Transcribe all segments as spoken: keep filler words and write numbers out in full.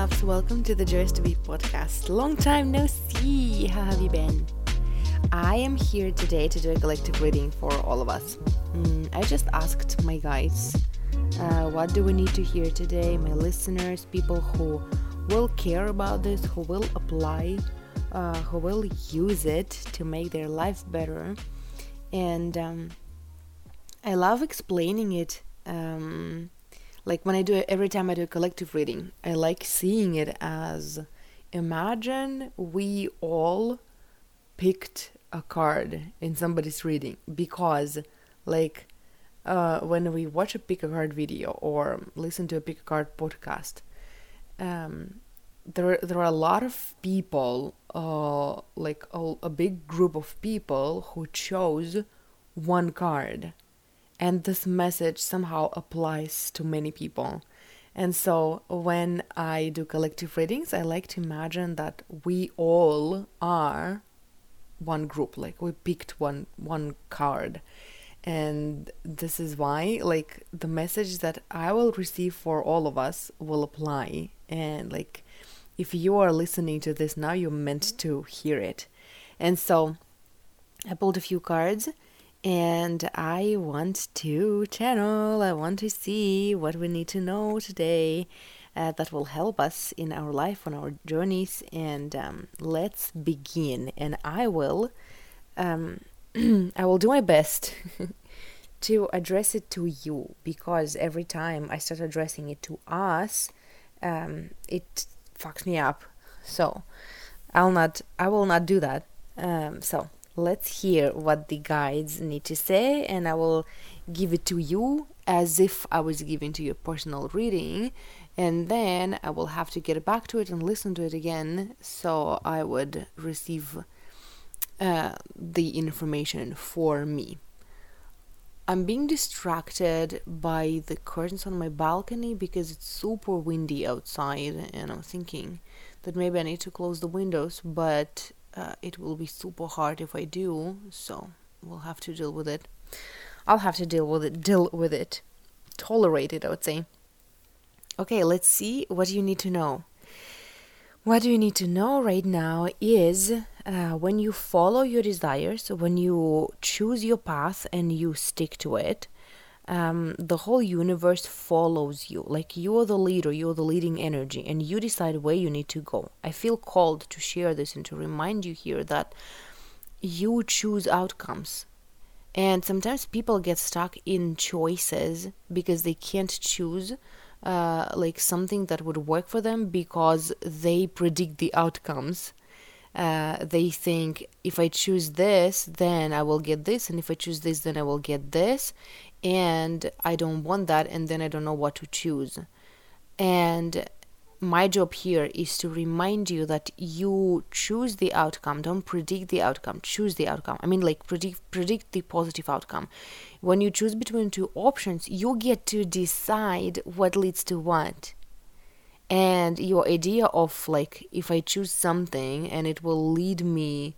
loves, welcome to the Joyous to Be podcast. Long time no see, how have you been? I am here today to do a collective reading for all of us. Mm, I just asked my guides, uh, what do we need to hear today? My listeners, people who will care about this, who will apply, uh, who will use it to make their life better. And um, I love explaining it. Um, like when I do it, every time I do a collective reading, I like seeing it as, imagine we all picked a card in somebody's reading, because like uh, when we watch a pick a card video or listen to a pick a card podcast, um, there there are a lot of people, uh, like a, a big group of people who chose one card. And this message somehow applies to many people. And so when I do collective readings, I like to imagine that we all are one group, like we picked one one card. And this is why, like, the message that I will receive for all of us will apply. And like, if you are listening to this now, you're meant to hear it. And so I pulled a few cards. And I want to channel, I want to see what we need to know today uh, that will help us in our life, on our journeys. And um, let's begin. And I will, um, I will do my best to address it to you, because every time I start addressing it to us, um, it fucks me up. So I'll not, I will not do that. Um, so. Let's hear what the guides need to say, and I will give it to you as if I was giving to you a personal reading, and then I will have to get back to it and listen to it again, so I would receive uh, the information for me. I'm being distracted by the curtains on my balcony because it's super windy outside, and I'm thinking that maybe I need to close the windows, but Uh, it will be super hard if I do, so we'll have to deal with it. I'll have to deal with it, deal with it, tolerate it, I would say. Okay, let's see what you need to know. What do you need to know right now is uh, when you follow your desires, when you choose your path and you stick to it, um, the whole universe follows you. Like, you're the leader, you're the leading energy, and you decide where you need to go. I feel called to share this and to remind you here that you choose outcomes. And sometimes people get stuck in choices because they can't choose uh, like something that would work for them, because they predict the outcomes. Uh, they think, if I choose this, then I will get this, and if I choose this, then I will get this, and I don't want that, and then I don't know what to choose. And my job here is to remind you that you choose the outcome. Don't predict the outcome, choose the outcome. I mean, like, predict predict the positive outcome. When you choose between two options, you get to decide what leads to what. And your idea of, like, if I choose something and it will lead me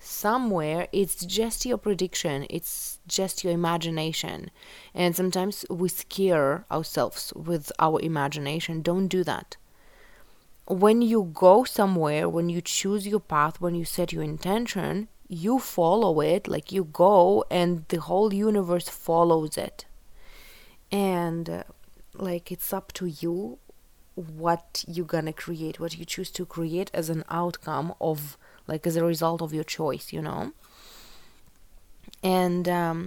somewhere, it's just your prediction, it's just your imagination. And sometimes we scare ourselves with our imagination. Don't do that. When you go somewhere, when you choose your path, when you set your intention, you follow it, like, you go, and the whole universe follows it. And uh, like, it's up to you what you're gonna create, what you choose to create as an outcome of, like, as a result of your choice, you know. And um,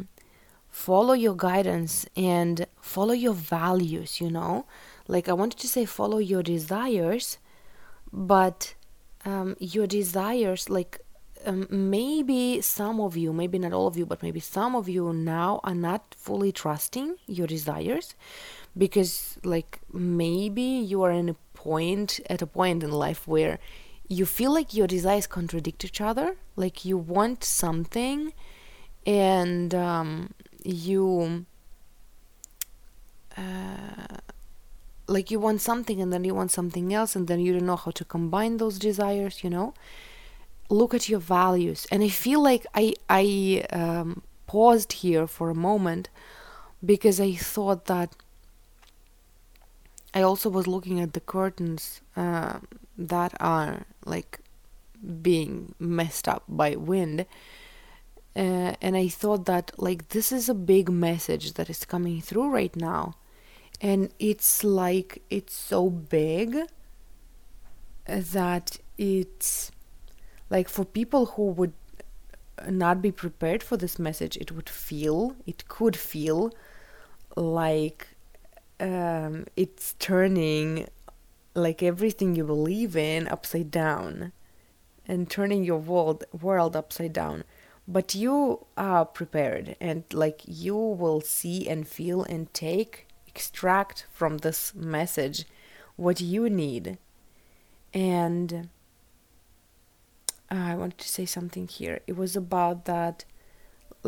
follow your guidance and follow your values, you know. Like, I wanted to say follow your desires, but um, your desires, like, um, maybe some of you, maybe not all of you, but maybe some of you now are not fully trusting your desires, because, like, maybe you are in a point, at a point in life where you feel like your desires contradict each other. Like, you want something, and um, you, uh, like, you want something, and then you want something else, and then you don't know how to combine those desires, you know. Look at your values. And I feel like I, I um, paused here for a moment because I thought that I also was looking at the curtains uh, that are like being messed up by wind, uh, and I thought that like this is a big message that is coming through right now, and it's like it's so big that it's like for people who would not be prepared for this message, it would feel, it could feel like um, it's turning like everything you believe in upside down and turning your world world upside down. But you are prepared, and like you will see and feel and take, extract from this message what you need. And Uh, I wanted to say something here. It was about that,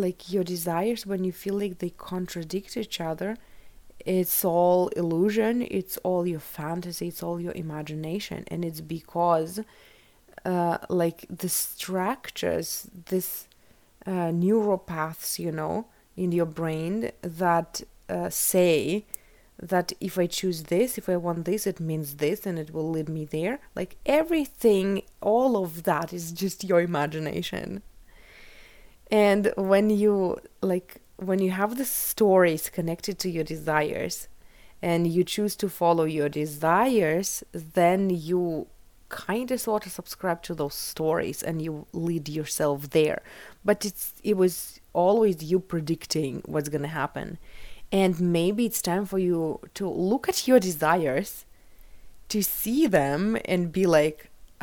like your desires, when you feel like they contradict each other, it's all illusion, it's all your fantasy, it's all your imagination. And it's because uh, like the structures, this uh, neuropaths, you know, in your brain that uh, say that if I choose this, if I want this, it means this, and it will lead me there. Like everything, all of that is just your imagination. And when you like, when you have the stories connected to your desires, and you choose to follow your desires, then you kind of sort of subscribe to those stories, and you lead yourself there. But it's it was always you predicting what's gonna happen. And maybe it's time for you to look at your desires, to see them and be like,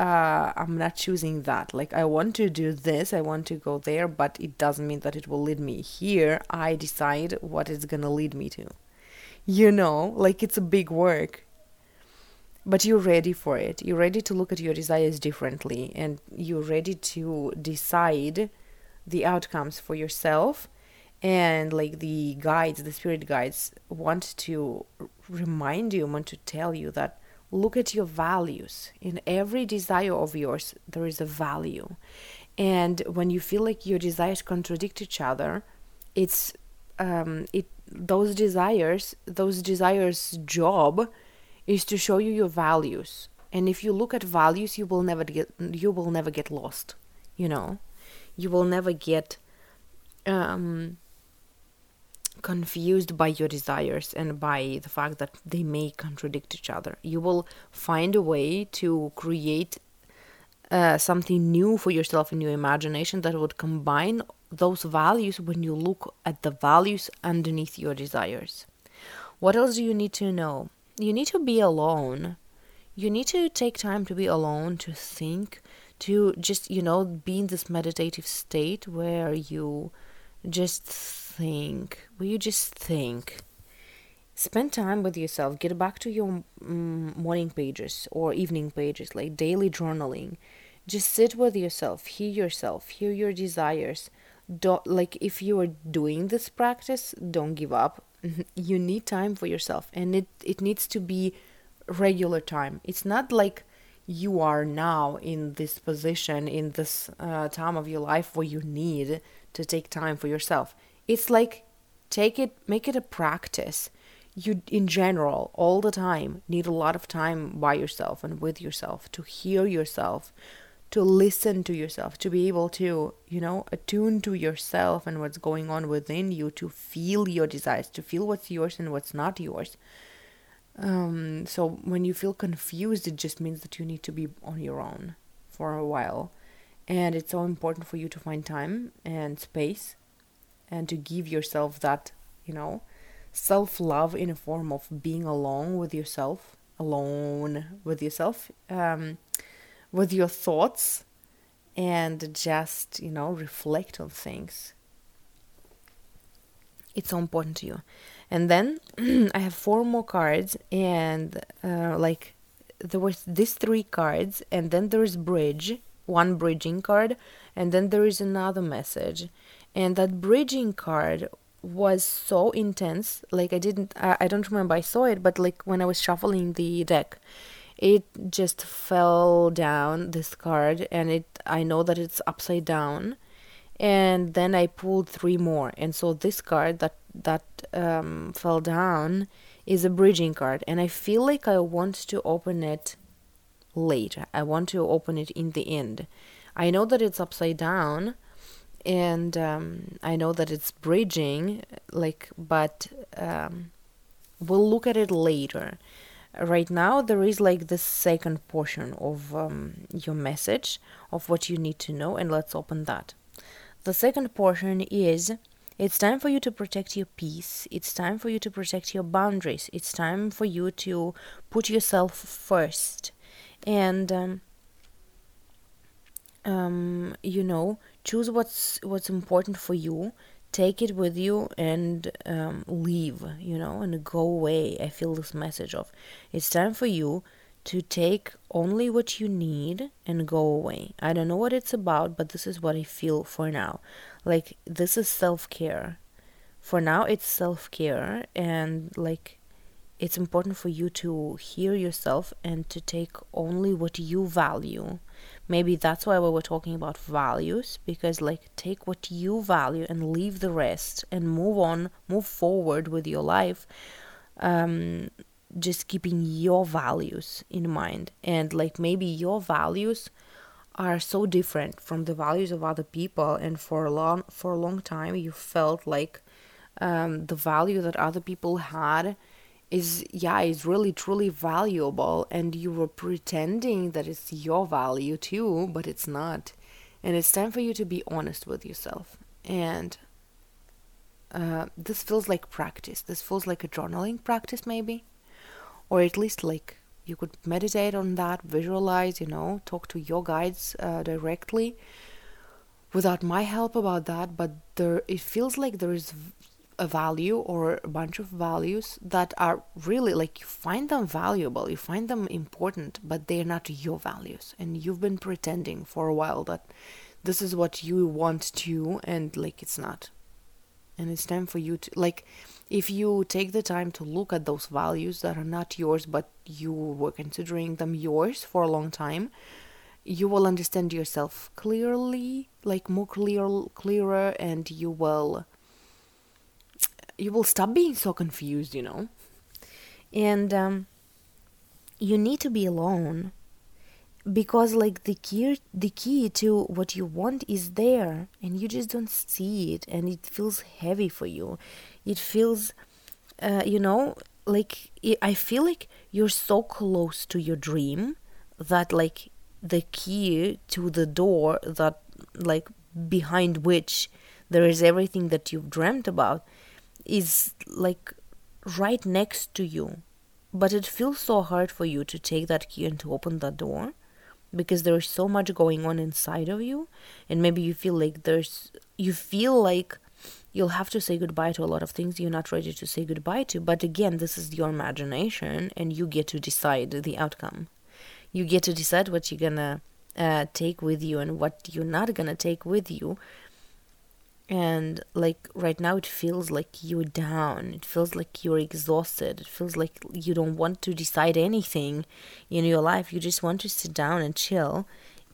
uh, I'm not choosing that. Like, I want to do this, I want to go there, but it doesn't mean that it will lead me here. I decide what it's going to lead me to. You know, like it's a big work. But you're ready for it. You're ready to look at your desires differently. And you're ready to decide the outcomes for yourself. And like the guides, the spirit guides want to remind you, want to tell you that look at your values. In every desire of yours, there is a value. And when you feel like your desires contradict each other, it's um, it those desires, those desires' job is to show you your values. And if you look at values, you will never get, you will never get lost. You know, you will never get um. confused by your desires and by the fact that they may contradict each other. You will find a way to create uh, something new for yourself in your imagination that would combine those values when you look at the values underneath your desires. What else do you need to know? You need to be alone. You need to take time to be alone, to think, to just, you know, be in this meditative state where you just think, will you just think, spend time with yourself, get back to your um, morning pages or evening pages, like daily journaling, just sit with yourself, hear yourself, hear your desires. Don't, like if you are doing this practice, don't give up. You need time for yourself, and it, it needs to be regular time. It's not like you are now in this position, in this uh, time of your life where you need to take time for yourself. It's like, take it, make it a practice. You, in general, all the time, need a lot of time by yourself and with yourself, to hear yourself, to listen to yourself, to be able to, you know, attune to yourself and what's going on within you, to feel your desires, to feel what's yours and what's not yours. Um, so when you feel confused, it just means that you need to be on your own for a while. And it's so important for you to find time and space, and to give yourself that, you know, self-love in a form of being alone with yourself, alone with yourself, um, with your thoughts, and just, you know, reflect on things. It's so important to you. And then I have four more cards, and uh, like there was these three cards, and then there is bridge, one bridging card, and then there is another message. And that bridging card was so intense, like I didn't, I, I don't remember I saw it, but like when I was shuffling the deck, it just fell down, this card, and it, I know that it's upside down. And then I pulled three more. And so this card that, that um, fell down is a bridging card, and I feel like I want to open it later. I want to open it in the end. I know that it's upside down, and um, I know that it's bridging, like, but um, we'll look at it later. Right now, there is like the second portion of um, your message, of what you need to know, and let's open that. The second portion is, it's time for you to protect your peace. It's time for you to protect your boundaries. It's time for you to put yourself first. And, um, um, you know, choose what's what's important for you. Take it with you and um, leave, you know, and go away. I feel this message of, it's time for you to take only what you need and go away. I don't know what it's about, but this is what I feel for now. Like, this is self-care. For now, it's self-care, and like, it's important for you to hear yourself and to take only what you value. Maybe that's why we were talking about values, because like, take what you value and leave the rest and move on, move forward with your life. Um, just keeping your values in mind. And like, maybe your values are so different from the values of other people. And for a long, for a long time, you felt like um, the value that other people had is yeah is really truly valuable, and you were pretending that it's your value too, but it's not. And it's time for you to be honest with yourself. And uh, this feels like practice. This feels like a journaling practice, maybe, or at least like you could meditate on that, visualize, you know, talk to your guides uh, directly without my help about that. But there, it feels like there is v- a value or a bunch of values that are really like, you find them valuable, you find them important, but they're not your values, and you've been pretending for a while that this is what you want to, and like, it's not. And it's time for you to, like, if you take the time to look at those values that are not yours, but you were considering them yours for a long time, you will understand yourself clearly, like more clear clearer and you will you will stop being so confused, you know. And um, you need to be alone, because like the key, the key to what you want is there, and you just don't see it, and it feels heavy for you. It feels, uh, you know, like it, I feel like you're so close to your dream that like the key to the door that like behind which there is everything that you've dreamt about is like right next to you, but it feels so hard for you to take that key and to open that door, because there is so much going on inside of you. And maybe you feel like there's you feel like you'll have to say goodbye to a lot of things you're not ready to say goodbye to. But again, this is your imagination, and you get to decide the outcome. You get to decide what you're gonna uh, take with you and what you're not gonna take with you. And like right now, it feels like you're down. It feels like you're exhausted. It feels like you don't want to decide anything in your life. You just want to sit down and chill.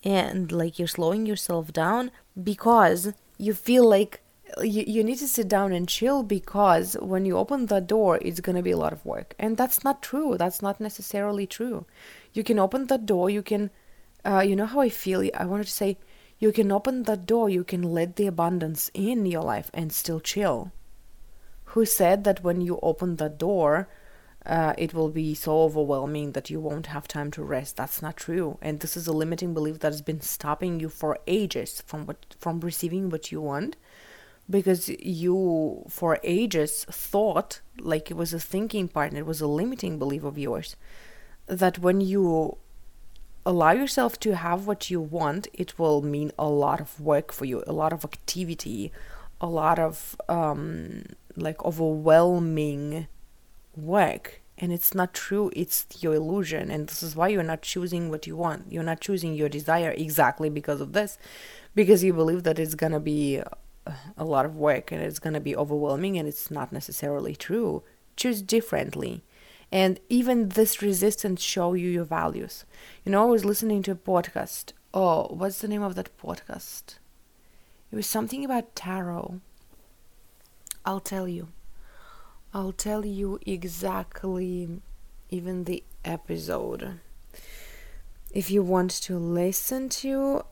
And like you're slowing yourself down because you feel like you, you need to sit down and chill, because when you open the door, it's going to be a lot of work. And that's not true. That's not necessarily true. You can open the door. You can, uh, you know how I feel? I wanted to say, you can open that door, you can let the abundance in your life and still chill. Who said that when you open that door, uh, it will be so overwhelming that you won't have time to rest? That's not true. And this is a limiting belief that has been stopping you for ages from what, from receiving what you want. Because you, for ages, thought, like it was a thinking part, it was a limiting belief of yours, that when you allow yourself to have what you want, it will mean a lot of work for you, a lot of activity, a lot of um, like overwhelming work. And it's not true. It's your illusion. And this is why you're not choosing what you want. You're not choosing your desire exactly because of this, because you believe that it's going to be a lot of work and it's going to be overwhelming, and it's not necessarily true. Choose differently. And even this resistance show you your values. You know, I was listening to a podcast. Oh, what's the name of that podcast? It was something about tarot. I'll tell you. I'll tell you exactly even the episode if you want to listen to.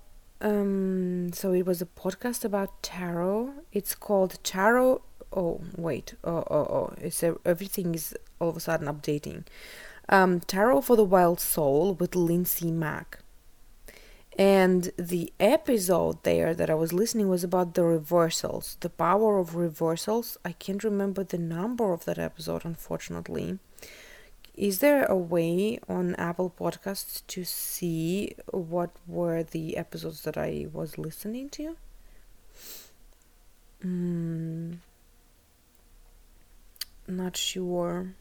Um, so it was a podcast about tarot. It's called Tarot. Oh wait, oh oh oh! It's a, everything is all of a sudden updating. Um, Tarot for the Wild Soul with Lindsay Mack. And the episode there that I was listening was about the reversals, the power of reversals. I can't remember the number of that episode, unfortunately. Is there a way on Apple Podcasts to see what were the episodes that I was listening to? Mm, not sure.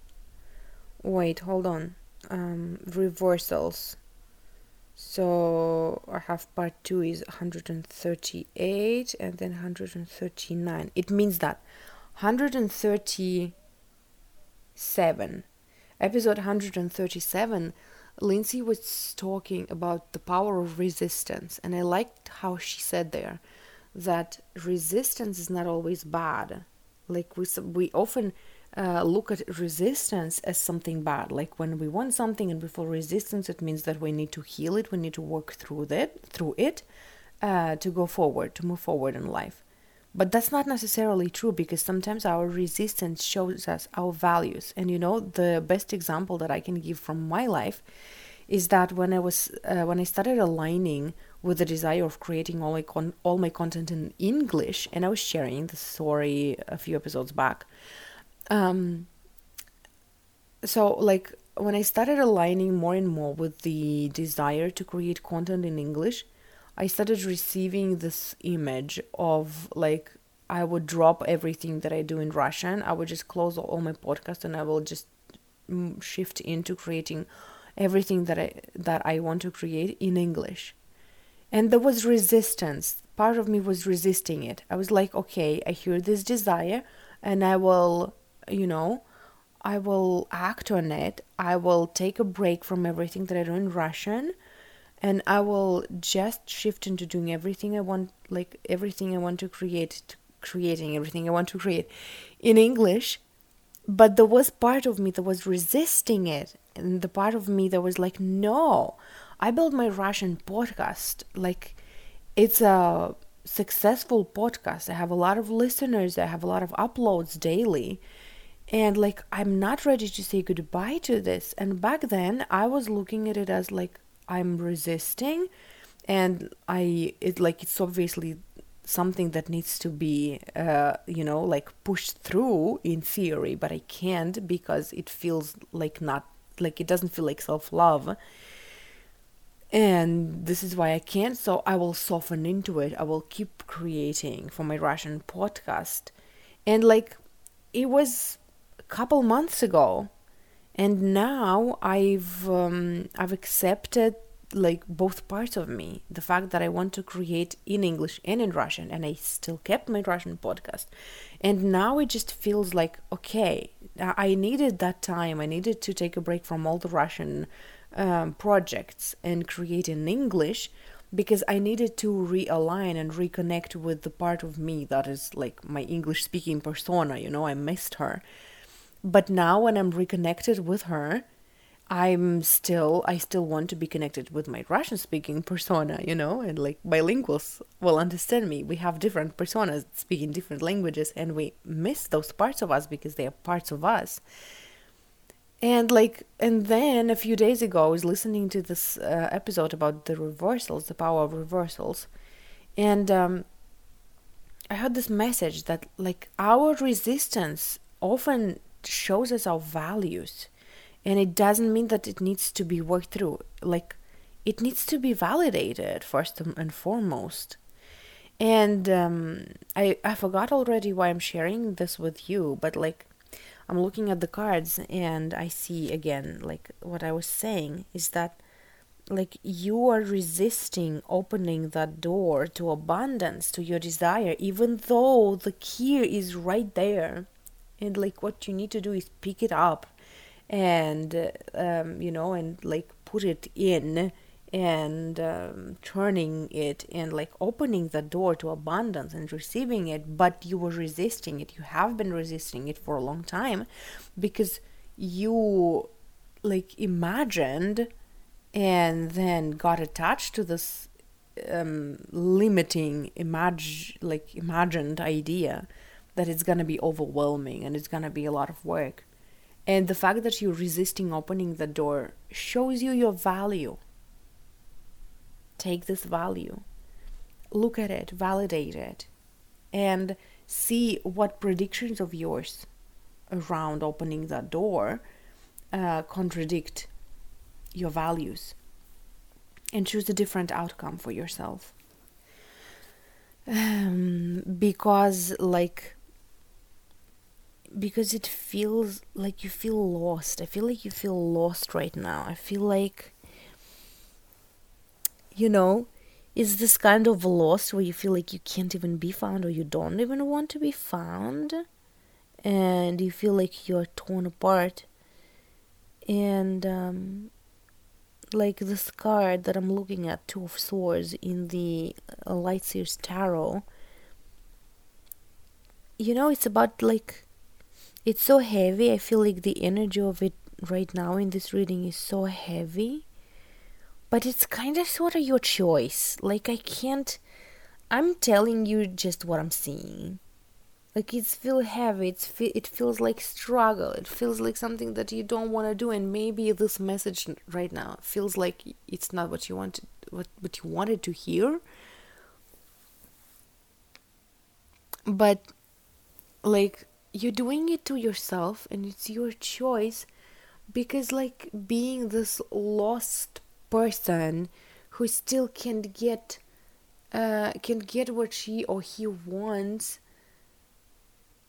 Wait, hold on. Um, reversals. So I have part two is one hundred thirty-eight and then one hundred thirty-nine. It means that one hundred thirty-seven, episode one hundred thirty-seven, Lindsay was talking about the power of resistance. And I liked how she said there that resistance is not always bad. Like we we often Uh, look at resistance as something bad. Like when we want something and we feel resistance, it means that we need to heal it, we need to work through that, through it, uh, to go forward, to move forward in life. But that's not necessarily true, because sometimes our resistance shows us our values. And you know, the best example that I can give from my life is that when I was uh, when I started aligning with the desire of creating all my con- all my content in English, and I was sharing the story a few episodes back. Um, so like when I started aligning more and more with the desire to create content in English, I started receiving this image of like, I would drop everything that I do in Russian. I would just close all my podcasts and I will just shift into creating everything that I, that I want to create in English. And there was resistance. Part of me was resisting it. I was like, okay, I hear this desire and I will, you know, I will act on it. I will take a break from everything that I do in Russian, and I will just shift into doing everything I want, like everything I want to create, to creating everything I want to create in English. But there was part of me that was resisting it. And the part of me that was like, no, I built my Russian podcast. Like it's a successful podcast. I have a lot of listeners. I have a lot of uploads daily. And like, I'm not ready to say goodbye to this. And back then I was looking at it as like, I'm resisting. And I, it like, it's obviously something that needs to be, uh, you know, like pushed through in theory, but I can't because it feels like not, like it doesn't feel like self-love. And this is why I can't. So I will soften into it. I will keep creating for my Russian podcast. And like, it was couple months ago, and now I've um, I've accepted like both parts of me, the fact that I want to create in English and in Russian, and I still kept my Russian podcast. And now it just feels like, okay, I needed that time. I needed to take a break from all the Russian um, projects and create in English, because I needed to realign and reconnect with the part of me that is like my English speaking persona. You know, I missed her. But now when I'm reconnected with her, I'm still, I still want to be connected with my Russian speaking persona, you know, and like bilinguals will understand me. We have different personas speaking different languages, and we miss those parts of us because they are parts of us. And like, and then a few days ago, I was listening to this uh, episode about the reversals, the power of reversals. And um, I heard this message that like our resistance often shows us our values, and it doesn't mean that it needs to be worked through. Like it needs to be validated first and foremost. And um, I, I forgot already why I'm sharing this with you, but like I'm looking at the cards and I see again, like what I was saying is that like you are resisting opening that door to abundance, to your desire, even though the key is right there. And like what you need to do is pick it up and, uh, um, you know, and like put it in and um, turning it and like opening the door to abundance and receiving it, but you were resisting it. You have been resisting it for a long time because you like imagined and then got attached to this um, limiting imag- like imagined idea that it's going to be overwhelming and it's going to be a lot of work. And the fact that you're resisting opening the door shows you your value. Take this value, look at it, validate it, and see what predictions of yours around opening that door uh, contradict your values, and choose a different outcome for yourself. Um, because like, because it feels like you feel lost. I feel like you feel lost right now. I feel like, you know, it's this kind of loss where you feel like you can't even be found, or you don't even want to be found. And you feel like you're torn apart. And um, like this card that I'm looking at, Two of Swords in the uh, Lightseer's Tarot. You know, it's about like, it's so heavy. I feel like the energy of it right now in this reading is so heavy. But it's kind of sort of your choice. Like I can't, I'm telling you just what I'm seeing. Like it's feel heavy, it's fe- it feels like struggle, it feels like something that you don't want to do. And maybe this message right now feels like it's not what you wanted, what, what you wanted to hear. But like you're doing it to yourself and it's your choice, because like being this lost person who still can't get uh can't get what she or he wants,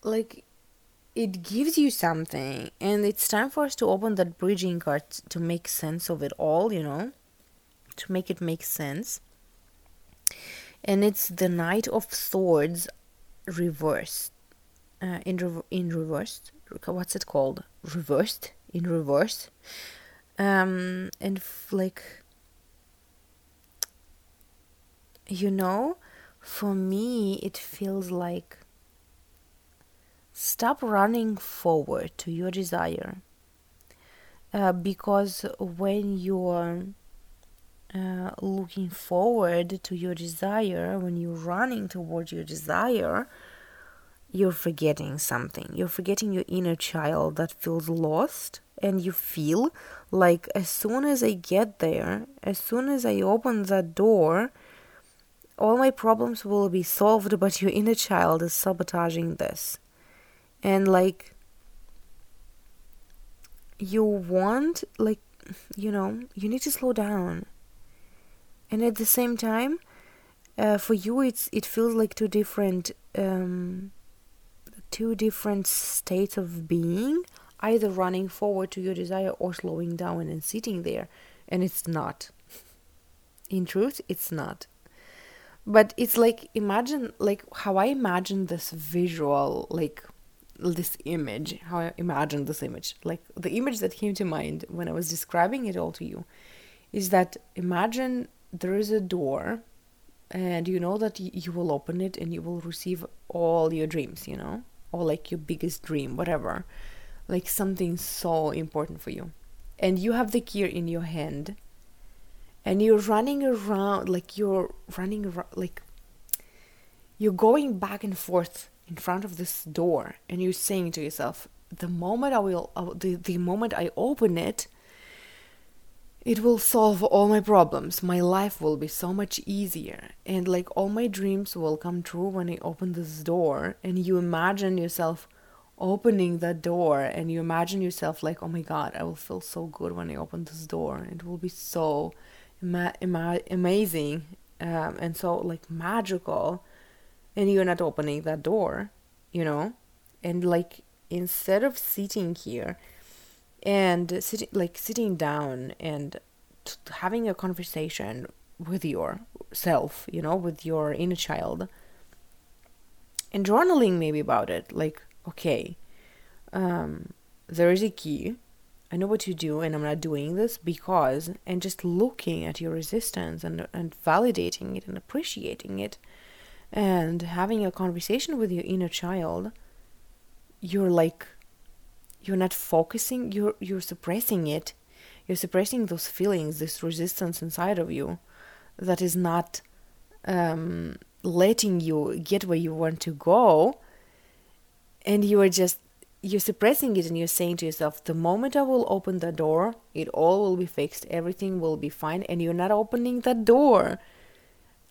like it gives you something. And it's time for us to open that bridging card to make sense of it all, you know, to make it make sense. And it's the Knight of Swords reversed, uh, in re- in reversed what's it called reversed in reverse Um, and f- like, you know, for me, it feels like stop running forward to your desire. Uh, because when you're uh, looking forward to your desire, when you're running towards your desire, you're forgetting something. You're forgetting your inner child that feels lost. And you feel like as soon as I get there, as soon as I open that door, all my problems will be solved, but your inner child is sabotaging this. And like, you want, like, you know, you need to slow down. And at the same time, uh, for you, it's it feels like two different, um, two different states of being. Either running forward to your desire or slowing down and sitting there. And it's not. In truth, it's not. But it's like, imagine, like, how I imagine this visual, like, this image. How I imagine this image. Like, the image that came to mind when I was describing it all to you is that, imagine there is a door and you know that y- you will open it and you will receive all your dreams, you know? Or, like, your biggest dream, whatever. Like something so important for you. And you have the key in your hand. And you're running around. Like you're running around. Like you're going back and forth in front of this door. And you're saying to yourself, the moment I will, uh, the, the moment I open it, it will solve all my problems. My life will be so much easier. And like all my dreams will come true when I open this door. And you imagine yourself opening that door, and you imagine yourself like, oh my god, I will feel so good when I open this door. It will be so ima- ima- amazing um, and so like magical. And you're not opening that door, you know? And like instead of sitting here and sitting like sitting down and t- having a conversation with yourself, you know, with your inner child, and journaling maybe about it, like, okay, um, there is a key, I know what you do and I'm not doing this because, and just looking at your resistance and, and validating it and appreciating it and having a conversation with your inner child, you're like, you're not focusing, you're, you're suppressing it. You're suppressing those feelings, this resistance inside of you that is not um, letting you get where you want to go. And you are just, you're suppressing it and you're saying to yourself, the moment I will open the door, it all will be fixed. Everything will be fine. And you're not opening that door.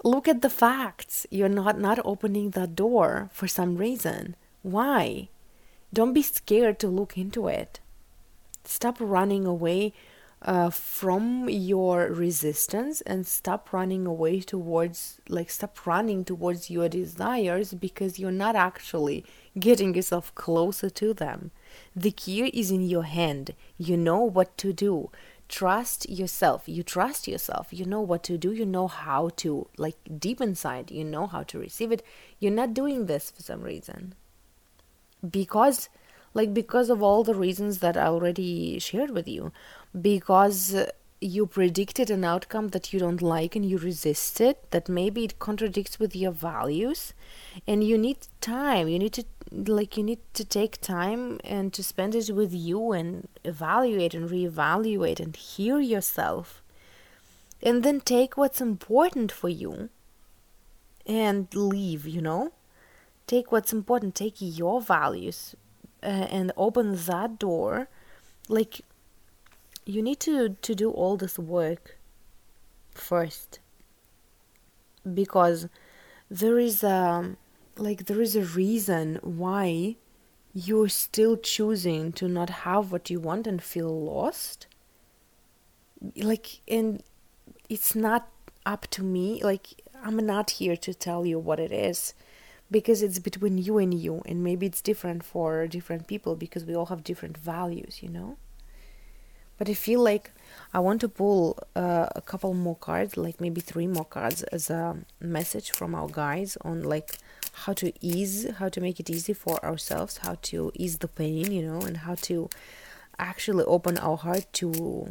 Look at the facts. You're not, not opening that door for some reason. Why? Don't be scared to look into it. Stop running away uh, from your resistance and stop running away towards, like, stop running towards your desires, because you're not actually getting yourself closer to them. The key is in your hand. You know what to do. Trust yourself. You trust yourself. You know what to do. You know how to, like, deep inside, you know how to receive it. You're not doing this for some reason. Because, like, because of all the reasons that I already shared with you. Because you predicted an outcome that you don't like and you resist it, that maybe it contradicts with your values. And you need time. You need to, like, you need to take time and to spend it with you and evaluate and reevaluate and hear yourself. And then take what's important for you and leave, you know? Take what's important, take your values uh, and open that door. Like, you need to, to do all this work first. Because there is a, like, there is a reason why you're still choosing to not have what you want and feel lost. Like, and it's not up to me. Like, I'm not here to tell you what it is. Because it's between you and you, and maybe it's different for different people because we all have different values, you know? But I feel like I want to pull uh, a couple more cards, like maybe three more cards as a message from our guides on, like, how to ease, how to make it easy for ourselves, how to ease the pain, you know, and how to actually open our heart to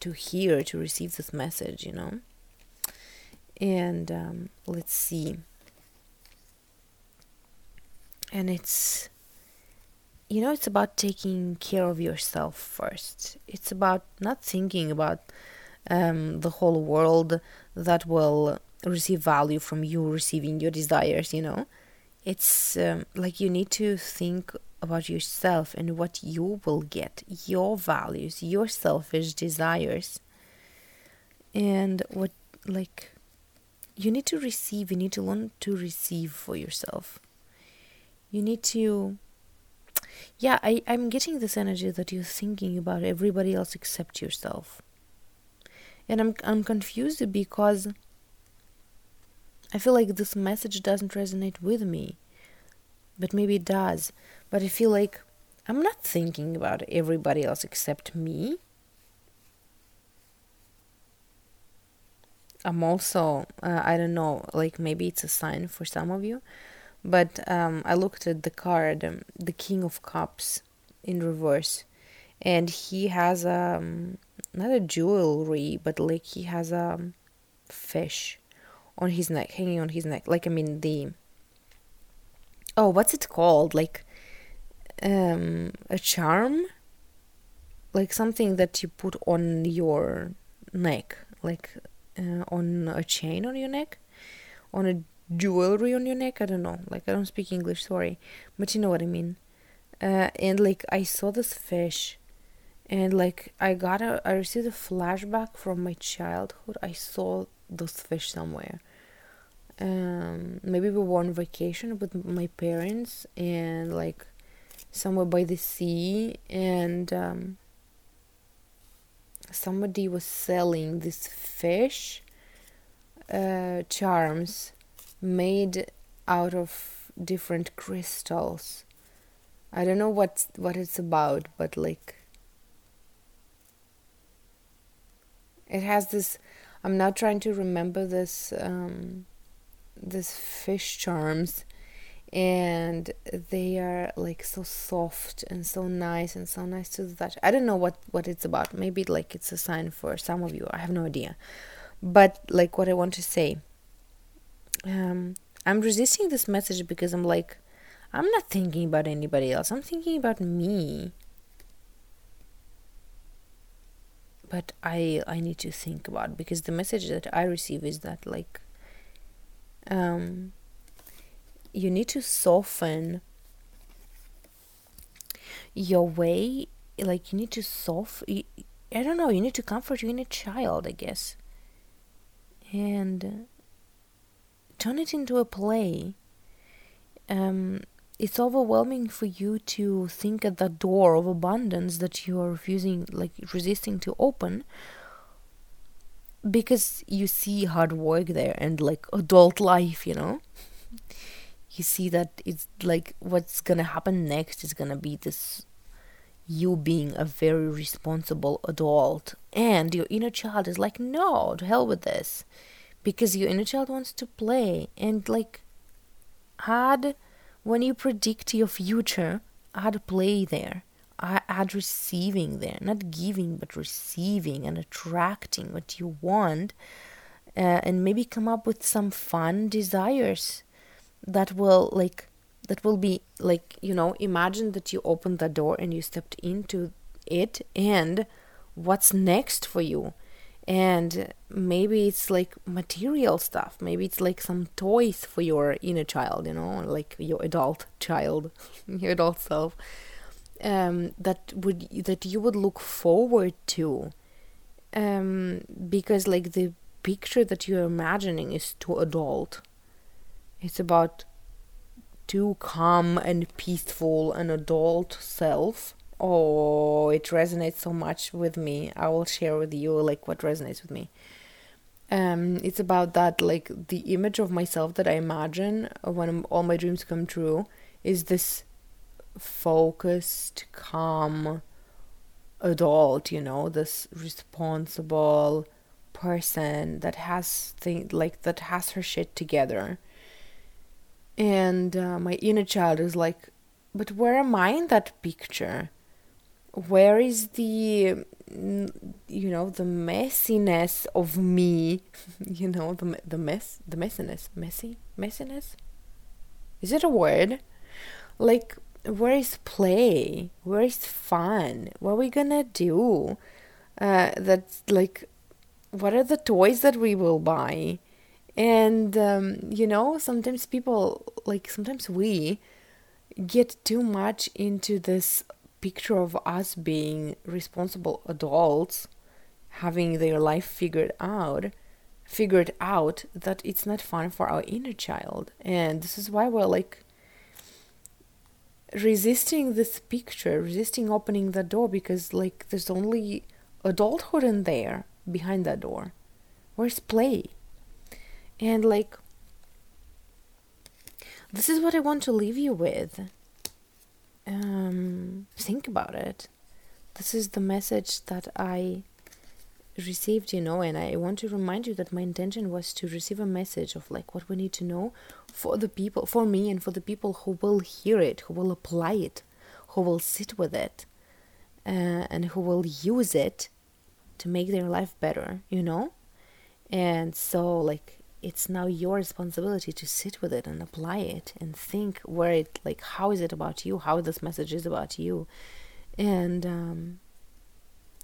to hear, to receive this message, you know? And um, let's see. And it's, you know, it's about taking care of yourself first. It's about not thinking about um, the whole world that will receive value from you receiving your desires, you know. It's um, like you need to think about yourself and what you will get, your values, your selfish desires. And what, like, you need to receive, you need to learn to receive for yourself. You need to, yeah, I, I'm getting this energy that you're thinking about everybody else except yourself. And I'm I'm confused because I feel like this message doesn't resonate with me. But maybe it does. But I feel like I'm not thinking about everybody else except me. I'm also, uh, I don't know, like maybe it's a sign for some of you. But um, I looked at the card, um, the King of Cups in reverse. And he has, um, not a jewelry, but like he has a um, fish on his neck, hanging on his neck. Like, I mean, the... Oh, what's it called? Like, um, a charm? Like something that you put on your neck. Like, uh, on a chain on your neck? On a jewelry on your neck. I don't know, like, I don't speak English, sorry, but you know what I mean. Uh, and like I saw this fish, and like I got a, I received a flashback from my childhood. I saw those fish somewhere. Um, maybe we were on vacation with my parents, and like somewhere by the sea, and um, somebody was selling these fish uh, charms made out of different crystals. I don't know what what it's about, but like it has this. I'm now trying to remember this um, this fish charms, and they are like so soft and so nice and so nice to the touch. I don't know what what it's about. Maybe like it's a sign for some of you, I have no idea. But like what I want to say, um I'm resisting this message because I'm like, I'm not thinking about anybody else, I'm thinking about me. But I I need to think about, because the message that I receive is that like um you need to soften your way, like you need to soften, I don't know, you need to comfort your inner child, I guess, and turn it into a play. Um, it's overwhelming for you to think at that door of abundance that you are refusing, like resisting to open, because you see hard work there and like adult life, you know. You see that it's like what's gonna happen next is gonna be this, you being a very responsible adult, and your inner child is like, no, to hell with this, because your inner child wants to play. And like, add, when you predict your future, add play there, add receiving there, not giving but receiving and attracting what you want, uh, and maybe come up with some fun desires that will like, that will be like, you know, imagine that you opened the door and you stepped into it, and what's next for you. And maybe it's like material stuff, maybe it's like some toys for your inner child, you know, like your adult child, your adult self, um that would, that you would look forward to, um because like the picture that you're imagining is too adult. It's about too calm and peaceful an adult self. Oh, it resonates so much with me. I will share with you like what resonates with me. Um, it's about that, like the image of myself that I imagine when all my dreams come true is this focused, calm adult, you know, this responsible person that has things like, that has her shit together. And uh, my inner child is like, but where am I in that picture? Where is the, you know, the messiness of me? You know, the the mess, the messiness, messy, messiness? Is it a word? Like, where is play? Where is fun? What are we gonna do? Uh, that's like, what are the toys that we will buy? And, um, you know, sometimes people, like, sometimes we get too much into this picture of us being responsible adults, having their life figured out, figured out that it's not fun for our inner child. And this is why we're, like, resisting this picture, resisting opening the door, because, like, there's only adulthood in there, behind that door. Where's play? And like, this is what I want to leave you with. Um, think about it. This is the message that I received, you know, and I want to remind you that my intention was to receive a message of like what we need to know for the people, for me and for the people who will hear it, who will apply it, who will sit with it, uh, and who will use it to make their life better, you know? And so like, it's now your responsibility to sit with it and apply it and think where it, like, how is it about you? How this message is about you? And, um,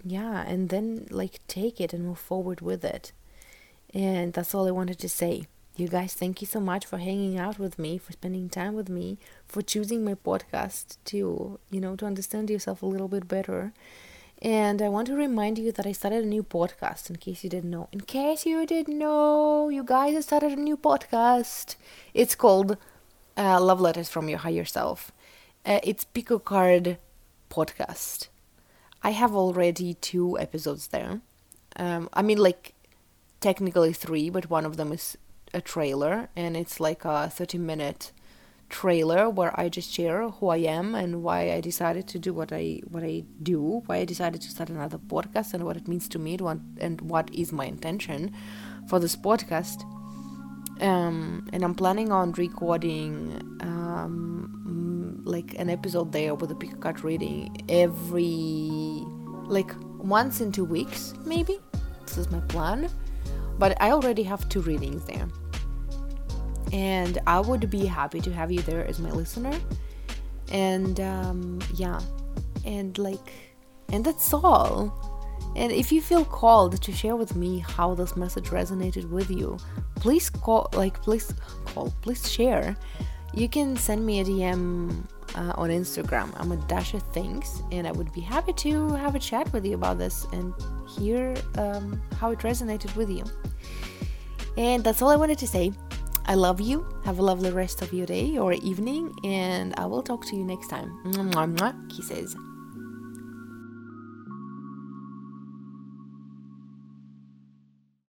yeah, and then, like, take it and move forward with it. And that's all I wanted to say. You guys, thank you so much for hanging out with me, for spending time with me, for choosing my podcast to, you know, to understand yourself a little bit better. And I want to remind you that I started a new podcast, in case you didn't know. In case you didn't know, you guys, I started a new podcast. It's called uh, Love Letters from Your Higher Self. Uh, it's Pico Card Podcast. I have already two episodes there. Um, I mean, like, technically three, but one of them is a trailer. And it's like a thirty-minute trailer where I just share who I am and why I decided to do what I what I do, why I decided to start another podcast, and what it means to me, and what is my intention for this podcast. Um, and I'm planning on recording uh, um, like an episode there with a pick a card reading every, like once in two weeks maybe. This is my plan, but I already have two readings there, and I would be happy to have you there as my listener. And um, yeah, and like, and that's all. And if you feel called to share with me how this message resonated with you, please call, like, please call, please share. You can send me a D M uh, on Instagram. I'm at DashaThinks, and I would be happy to have a chat with you about this and hear um, how it resonated with you. And that's all I wanted to say. I love you. Have a lovely rest of your day or evening, and I will talk to you next time. Mwah, mwah, kisses.